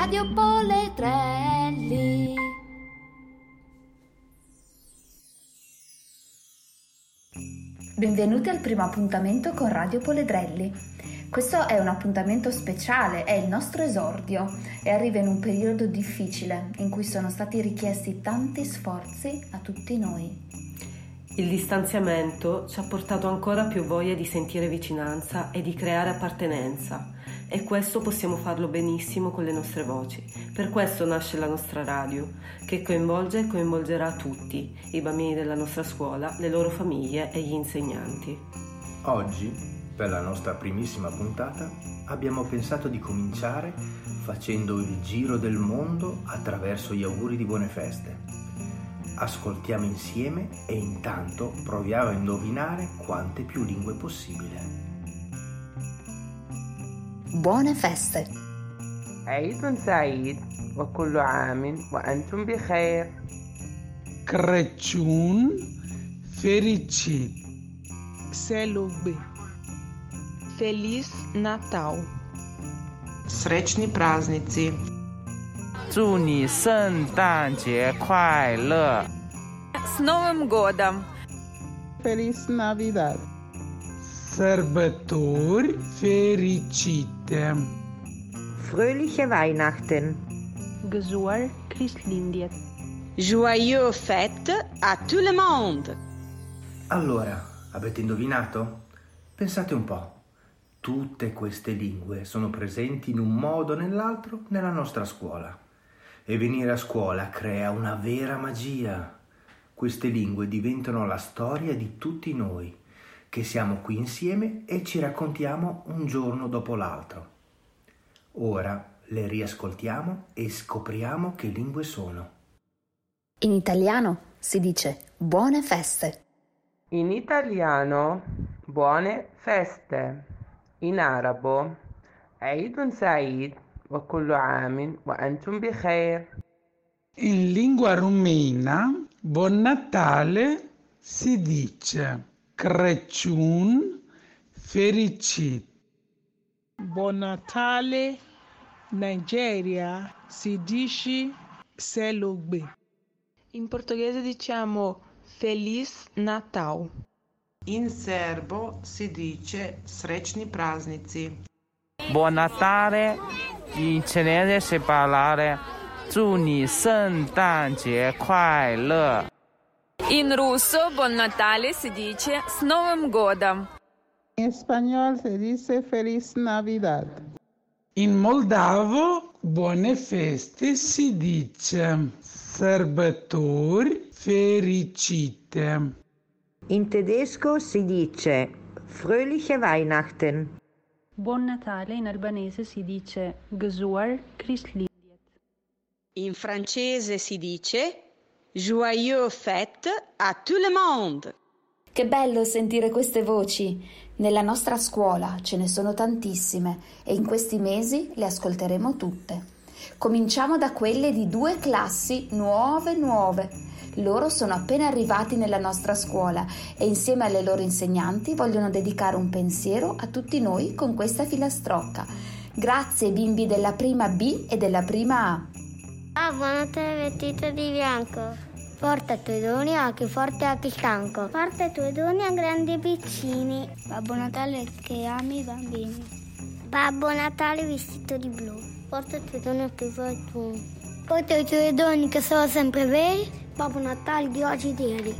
Radio Poledrelli. Benvenuti al primo appuntamento con Radio Poledrelli. Questo è un appuntamento speciale, è il nostro esordio e arriva in un periodo difficile in cui sono stati richiesti tanti sforzi a tutti noi. Il distanziamento ci ha portato ancora più voglia di sentire vicinanza e di creare appartenenza. E questo possiamo farlo benissimo con le nostre voci. Per questo nasce la nostra radio, che coinvolge e coinvolgerà tutti, i bambini della nostra scuola, le loro famiglie e gli insegnanti. Oggi, per la nostra primissima puntata, abbiamo pensato di cominciare facendo il giro del mondo attraverso gli auguri di buone feste. Ascoltiamo insieme e intanto proviamo a indovinare quante più lingue possibile. buone feste. عيد سعيد وكل عام وأنتم بخير. Crăciun fericit. Xelub. Feliz Natal. Srećni praznici. 祝你圣诞节快乐. С Новым годом. Feliz Navidad. Sărbători fericite. Fröhliche Weihnachten. Gesual Christlindie. Joyeux fête à tout le monde. Allora, avete indovinato? Pensate un po'. Tutte queste lingue sono presenti in un modo o nell'altro nella nostra scuola. E venire a scuola crea una vera magia. Queste lingue diventano la storia di tutti noi, che siamo qui insieme e ci raccontiamo un giorno dopo l'altro. Ora le riascoltiamo e scopriamo che lingue sono. In italiano si dice buone feste. In italiano buone feste. In arabo Eidun Said wa kullu amin wa antum bi khair. In lingua rumena buon Natale si dice Crăciun fericit. Buon Natale, Nigeria, si dice Selugbe. In portoghese diciamo Feliz Natal. In serbo si dice Srećni praznici. Buon Natale, in cinese si parla 祝你圣诞节快乐. In russo buon Natale si dice s Novim Godom. In spagnolo si dice Feliz Navidad. In moldavo buone feste si dice Sărbători fericite. In tedesco si dice Fröhliche Weihnachten. Buon Natale in albanese si dice Gesual Christlindie. In francese si dice Joyeux fête à tout le monde! Che bello sentire queste voci! Nella nostra scuola ce ne sono tantissime e in questi mesi le ascolteremo tutte. Cominciamo da quelle di due classi nuove. Loro sono appena arrivati nella nostra scuola e insieme alle loro insegnanti vogliono dedicare un pensiero a tutti noi con questa filastrocca. Grazie bimbi della prima B e della prima A. Abbonate vestito di bianco. Porta i tuoi doni, occhi forti e occhi stanco. Porta i tuoi doni a grandi e piccini. Babbo Natale che ami i bambini. Babbo Natale vestito di blu. Porta i tuoi doni a chi vuoi tu. Porta i tuoi doni che sono sempre veri. Babbo Natale di oggi e di ieri.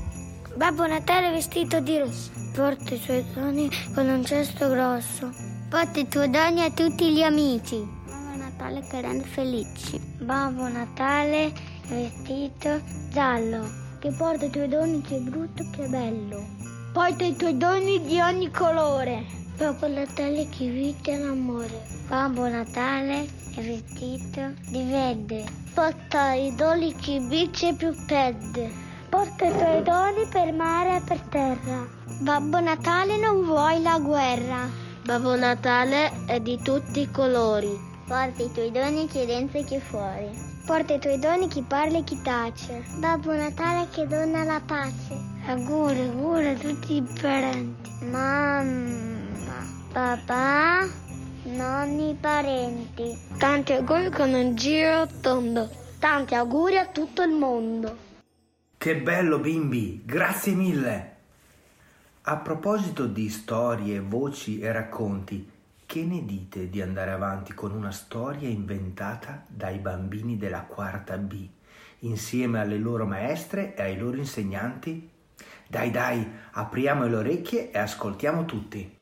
Babbo Natale vestito di rosso. Porta i tuoi doni con un cesto grosso. Porta i tuoi doni a tutti gli amici. Natale che rende felici. Babbo Natale vestito giallo, che porta i tuoi doni che è brutto che è bello. Porta i tuoi doni di ogni colore. Babbo Natale che vita e l'amore. Babbo Natale è vestito di verde. Porta i doni che bice più pede. Porta i tuoi doni per mare e per terra. Babbo Natale non vuoi la guerra. Babbo Natale è di tutti i colori. Porta i tuoi doni chi dentro e chi fuori. Porta i tuoi doni chi parla e chi tace. Babbo Natale che dona la pace. Auguri a tutti i parenti. Mamma, papà, nonni, parenti. Tanti auguri con un giro tondo. Tanti auguri a tutto il mondo. Che bello, bimbi, grazie mille. A proposito di storie, voci e racconti, che ne dite di andare avanti con una storia inventata dai bambini della quarta B, insieme alle loro maestre e ai loro insegnanti? Dai, apriamo le orecchie e ascoltiamo tutti.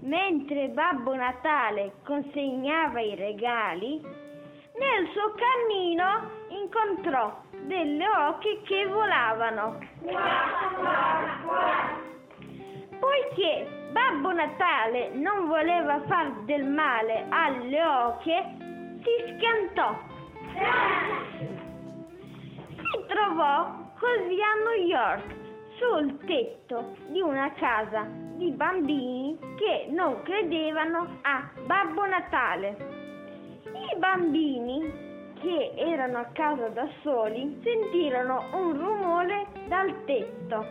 Mentre Babbo Natale consegnava i regali, nel suo cammino incontrò delle oche che volavano. Poiché Babbo Natale non voleva far del male alle oche, si schiantò. Si trovò così a New York, sul tetto di una casa di bambini che non credevano a Babbo Natale. I bambini, che erano a casa da soli, sentirono un rumore dal tetto.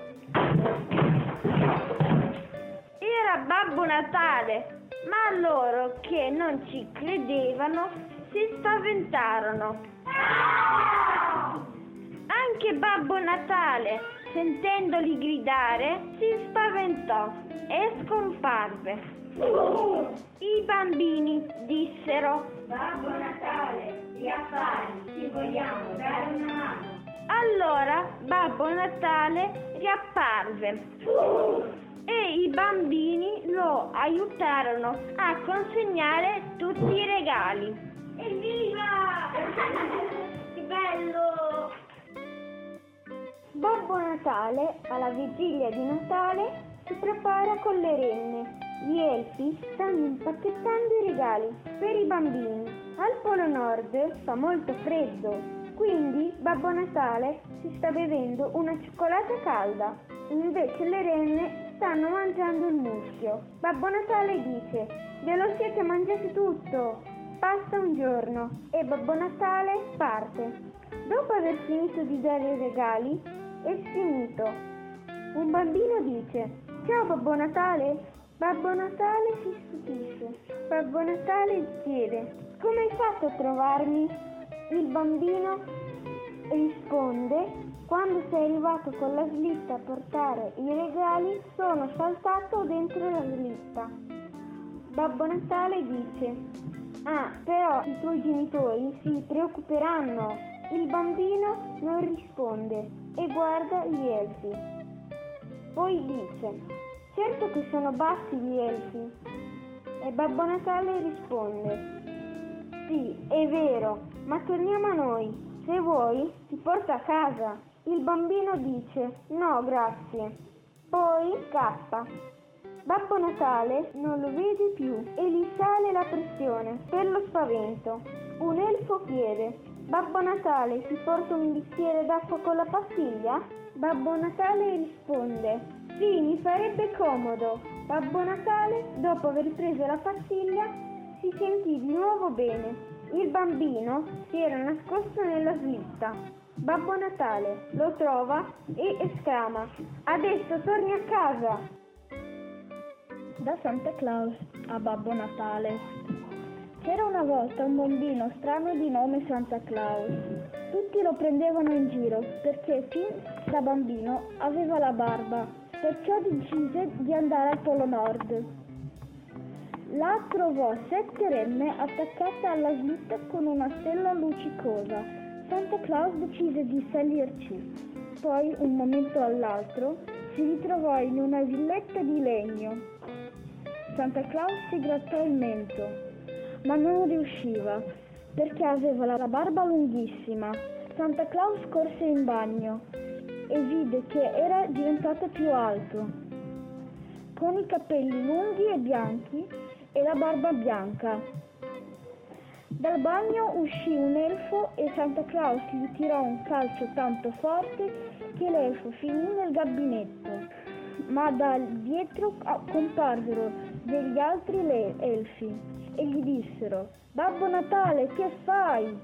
Era Babbo Natale, ma loro, che non ci credevano, si spaventarono. Anche Babbo Natale, sentendoli gridare, si spaventò e scomparve. I bambini dissero: Babbo Natale, gli affari, ti vogliamo dare una mano. Allora Babbo Natale riapparve e i bambini lo aiutarono a consegnare tutti i regali. Evviva! Che bello! Babbo Natale, alla vigilia di Natale, si prepara con le renne. Gli elfi stanno impacchettando i regali per i bambini. Al Polo Nord fa molto freddo, quindi Babbo Natale si sta bevendo una cioccolata calda. Invece le renne stanno mangiando il muschio. Babbo Natale dice: "Veloci che mangiate tutto!" Passa un giorno e Babbo Natale parte. Dopo aver finito di dare i regali, è finito. Un bambino dice: "Ciao Babbo Natale!" Babbo Natale si stupisce. Babbo Natale chiede: "Come hai fatto a trovarmi?" Il bambino risponde: "Quando sei arrivato con la slitta a portare i regali, sono saltato dentro la slitta." Babbo Natale dice: "Ah, però i tuoi genitori si preoccuperanno." Il bambino non risponde e guarda gli elfi. Poi dice: "Certo che sono bassi gli elfi." E Babbo Natale risponde: "Sì, è vero, ma torniamo a noi. Se vuoi, ti porto a casa." Il bambino dice: "No, grazie." Poi scappa. Babbo Natale non lo vede più e gli sale la pressione per lo spavento. Un elfo chiede: "Babbo Natale, ti porto un bicchiere d'acqua con la pastiglia?" Babbo Natale risponde: "Sì, mi farebbe comodo." Babbo Natale, dopo aver preso la pastiglia, si sentì di nuovo bene. Il bambino si era nascosto nella slitta. Babbo Natale lo trova e esclama: "Adesso torni a casa!" Da Santa Claus a Babbo Natale. C'era una volta un bambino strano di nome Santa Claus. Tutti lo prendevano in giro perché fin da bambino aveva la barba. Perciò decise di andare al Polo Nord. Là trovò 7 renne attaccate alla slitta con una stella luccicosa. Santa Claus decise di salirci. Poi, un momento all'altro, si ritrovò in una villetta di legno. Santa Claus si grattò il mento, ma non riusciva, perché aveva la barba lunghissima. Santa Claus corse in bagno e vide che era diventato più alto, con i capelli lunghi e bianchi e la barba bianca. Dal bagno uscì un elfo e Santa Claus gli tirò un calcio tanto forte che l'elfo finì nel gabinetto, ma dal dietro comparvero degli altri elfi e gli dissero: "Babbo Natale, che fai?"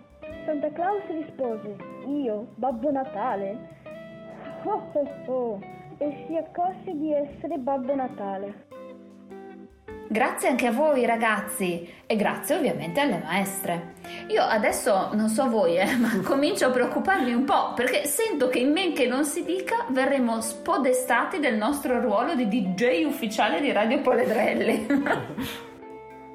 Santa Claus rispose: "Io, Babbo Natale? Oh, oh, oh!" E si accorse di essere Babbo Natale. Grazie anche a voi ragazzi e grazie ovviamente alle maestre. Io adesso non so voi, ma comincio a preoccuparmi un po', perché sento che in men che non si dica verremo spodestati del nostro ruolo di DJ ufficiale di Radio Poledrelli.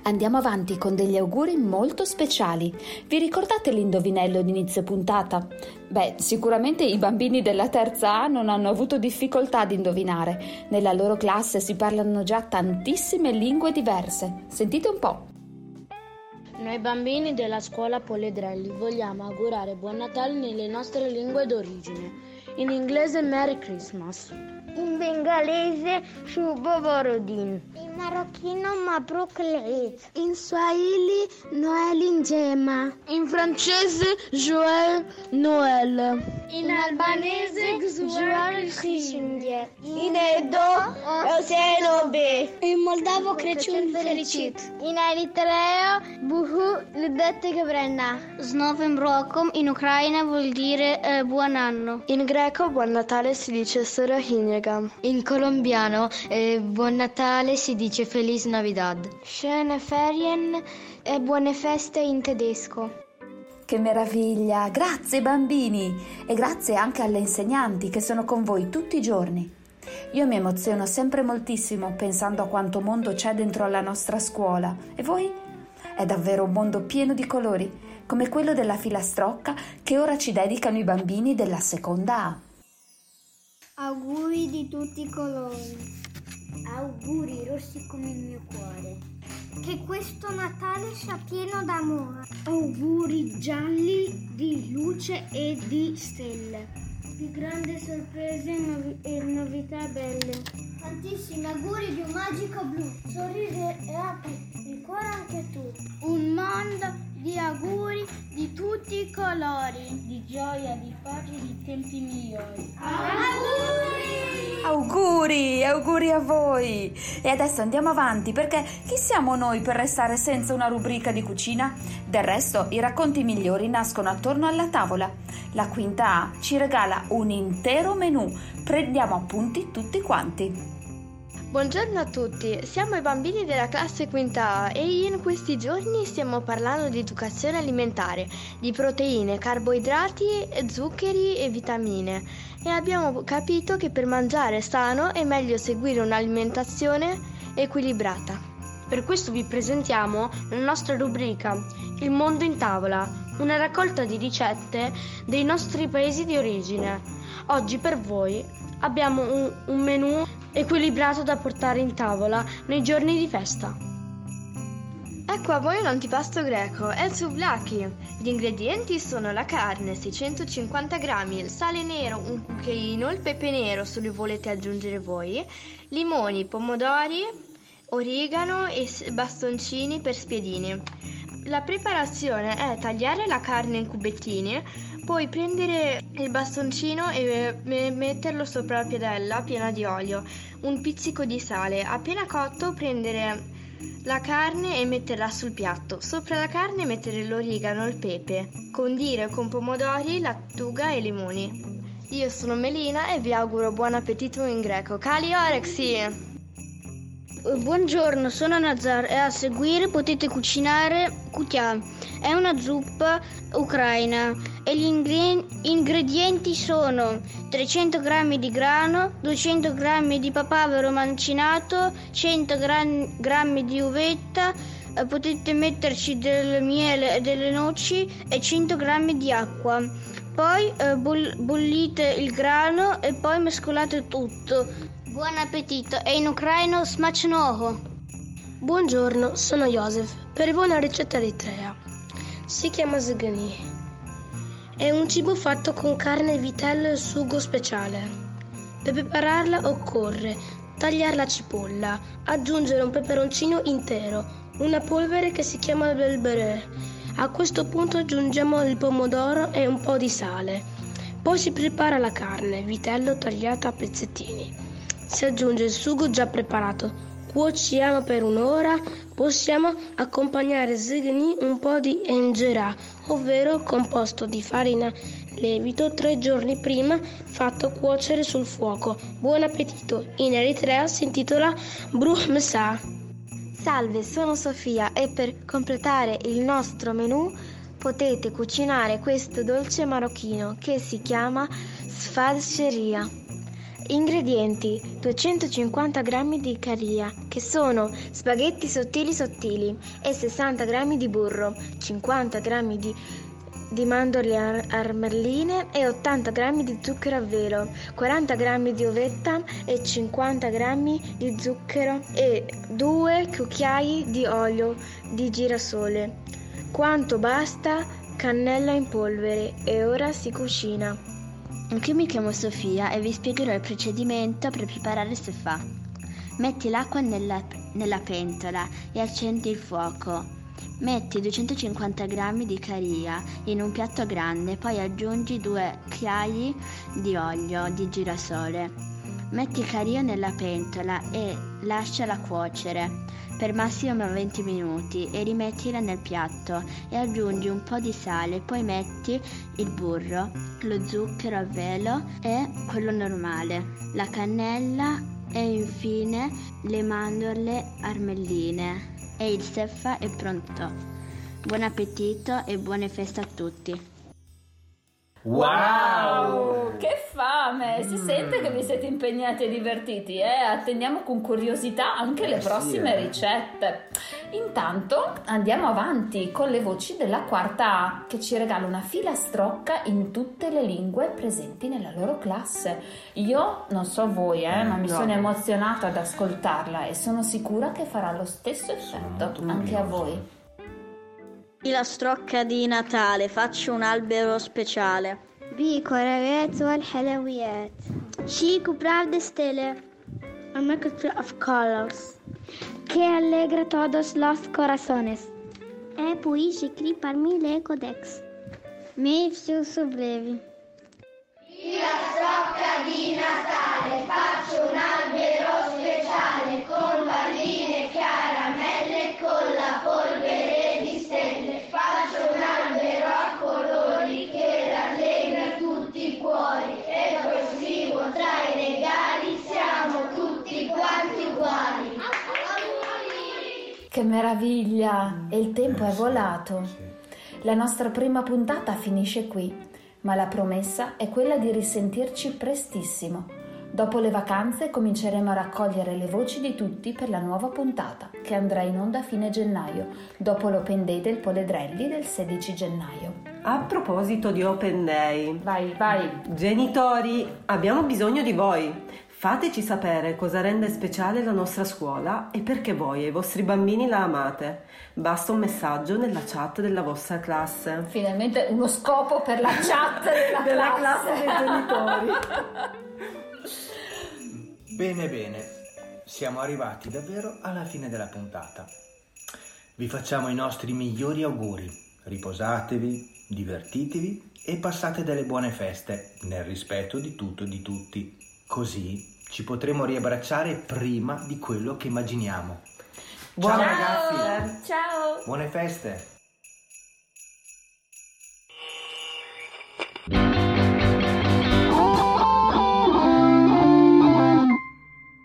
Andiamo avanti con degli auguri molto speciali. Vi ricordate l'indovinello d'inizio puntata? Beh, sicuramente i bambini della terza A non hanno avuto difficoltà ad indovinare. Nella loro classe si parlano già tantissime lingue diverse. Sentite un po'. Noi bambini della scuola Poledrelli vogliamo augurare Buon Natale nelle nostre lingue d'origine. In inglese Merry Christmas. In bengalese Shubho Borodin. In marocchino Mabruk Eid. In swahili Noel Njema. In francese Joyeux Noël. In albanese Gzuar Krishindje. In edo Oseno Be. In moldavo Krečun Felicit. In eritreo Buhu Ludete Gebrenna. S novim rokom in Ucraina vuol dire buon anno. In greco Buon Natale si dice Sora Hinjegam. In colombiano Buon Natale si dice Feliz Navidad. Schöne Ferien e buone feste in tedesco. Che meraviglia! Grazie bambini e grazie anche alle insegnanti che sono con voi tutti i giorni. Io mi emoziono sempre moltissimo pensando a quanto mondo c'è dentro alla nostra scuola. E voi? È davvero un mondo pieno di colori, come quello della filastrocca che ora ci dedicano i bambini della seconda A. Auguri di tutti i colori. Auguri rossi come il mio cuore. Che questo Natale sia pieno d'amore. Auguri gialli di luce e di stelle. Più grandi sorprese e novità belle. Tantissimi auguri di un magico blu. Sorride e apri il cuore anche tu. Un mondo di auguri di tutti i colori. Di gioia, di pace e di tempi migliori. Auguri! Auguri, auguri a voi! E adesso andiamo avanti, perché chi siamo noi per restare senza una rubrica di cucina? Del resto, i racconti migliori nascono attorno alla tavola. La quinta A ci regala un intero menù. Prendiamo appunti tutti quanti. Buongiorno a tutti, siamo i bambini della classe quinta A e in questi giorni stiamo parlando di educazione alimentare, di proteine, carboidrati, zuccheri e vitamine. E abbiamo capito che per mangiare sano è meglio seguire un'alimentazione equilibrata. Per questo vi presentiamo la nostra rubrica Il mondo in tavola, una raccolta di ricette dei nostri paesi di origine. Oggi per voi abbiamo un menù equilibrato da portare in tavola nei giorni di festa. Ecco a voi un antipasto greco, è il souvlaki. Gli ingredienti sono la carne, 650 grammi, il sale nero, un cucchiaino, il pepe nero se lo volete aggiungere voi, limoni, pomodori, origano e bastoncini per spiedini. La preparazione è tagliare la carne in cubettini, poi prendere il bastoncino e metterlo sopra la padella piena di olio, un pizzico di sale. Appena cotto prendere la carne e metterla sul piatto. Sopra la carne mettere l'origano, il pepe. Condire con pomodori, lattuga e limoni. Io sono Melina e vi auguro buon appetito in greco. Kalliorexi! Buongiorno, sono Nazar e a seguire potete cucinare Kutia. È una zuppa ucraina e gli ingredienti sono 300 g di grano, 200 g di papavero macinato, 100 g di uvetta, potete metterci del miele e delle noci e 100 g di acqua. Poi bollite il grano e poi mescolate tutto. Buon appetito e in ucraino smačného. Buongiorno, sono Josef. Per voi una ricetta eritrea. Si chiama Zgni. È un cibo fatto con carne, vitello e sugo speciale. Per prepararla occorre tagliare la cipolla, aggiungere un peperoncino intero, una polvere che si chiama belberè. A questo punto aggiungiamo il pomodoro e un po' di sale. Poi si prepara la carne, vitello tagliata a pezzettini. Si aggiunge il sugo già preparato, cuociamo per un'ora, possiamo accompagnare Zgni un po' di injera, ovvero composto di farina lievito 3 giorni prima fatto cuocere sul fuoco. Buon appetito! In Eritrea si intitola Bruhmesa. Salve, sono Sofia e per completare il nostro menù potete cucinare questo dolce marocchino che si chiama sfalseria. Ingredienti: 250 g di caria, che sono spaghetti sottili sottili, e 60 g di burro, 50 g di mandorle armelline e 80 g di zucchero a velo, 40 g di uvetta e 50 g di zucchero e 2 cucchiai di olio di girasole. Quanto basta, cannella in polvere, e ora si cucina. Anche io mi chiamo Sofia e vi spiegherò il procedimento per preparare sefà. Metti l'acqua nella pentola e accendi il fuoco. Metti 250 g di caria in un piatto grande, poi aggiungi 2 cucchiai di olio di girasole. Metti caria nella pentola e lasciala cuocere per massimo 20 minuti e rimettila nel piatto e aggiungi un po' di sale, poi metti il burro, lo zucchero a velo e quello normale, la cannella e infine le mandorle armelline. E il sefà è pronto. Buon appetito e buone feste a tutti. Wow! Che fame! Si sente che vi siete impegnati e divertiti, eh? Attendiamo con curiosità anche le prossime ricette. Intanto andiamo avanti con le voci della quarta A, che ci regala una filastrocca in tutte le lingue presenti nella loro classe. Io non so voi, ma mi sono emozionata ad ascoltarla e sono sicura che farà lo stesso effetto anche a voi. Filastrocca di Natale, faccio un albero speciale. بيكو رغيت والحلويات شيك وبراف دستيلة أماكتر أفكارس che allegra todos los corazones. E poi ci parmi le codex. Mi su sobrevi. Filastrocca di Natale, faccio un albero speciale con palline, caramelle, con la polvere di stelle. Faccio un albero a colori che rallegra tutti i cuori e così potrai regali, siamo tutti quanti uguali. Che meraviglia! E il tempo è volato. La nostra prima puntata finisce qui, ma la promessa è quella di risentirci prestissimo. Dopo le vacanze cominceremo a raccogliere le voci di tutti per la nuova puntata, che andrà in onda a fine gennaio, dopo l'Open Day del Poledrelli del 16 gennaio. A proposito di Open Day, vai! Genitori, abbiamo bisogno di voi! Fateci sapere cosa rende speciale la nostra scuola e perché voi e i vostri bambini la amate. Basta un messaggio nella chat della vostra classe. Finalmente uno scopo per la chat della classe dei genitori. Bene, siamo arrivati davvero alla fine della puntata. Vi facciamo i nostri migliori auguri. Riposatevi, divertitevi e passate delle buone feste, nel rispetto di tutto e di tutti. Così ci potremo riabbracciare prima di quello che immaginiamo. Ciao ragazzi! Ciao! Buone feste!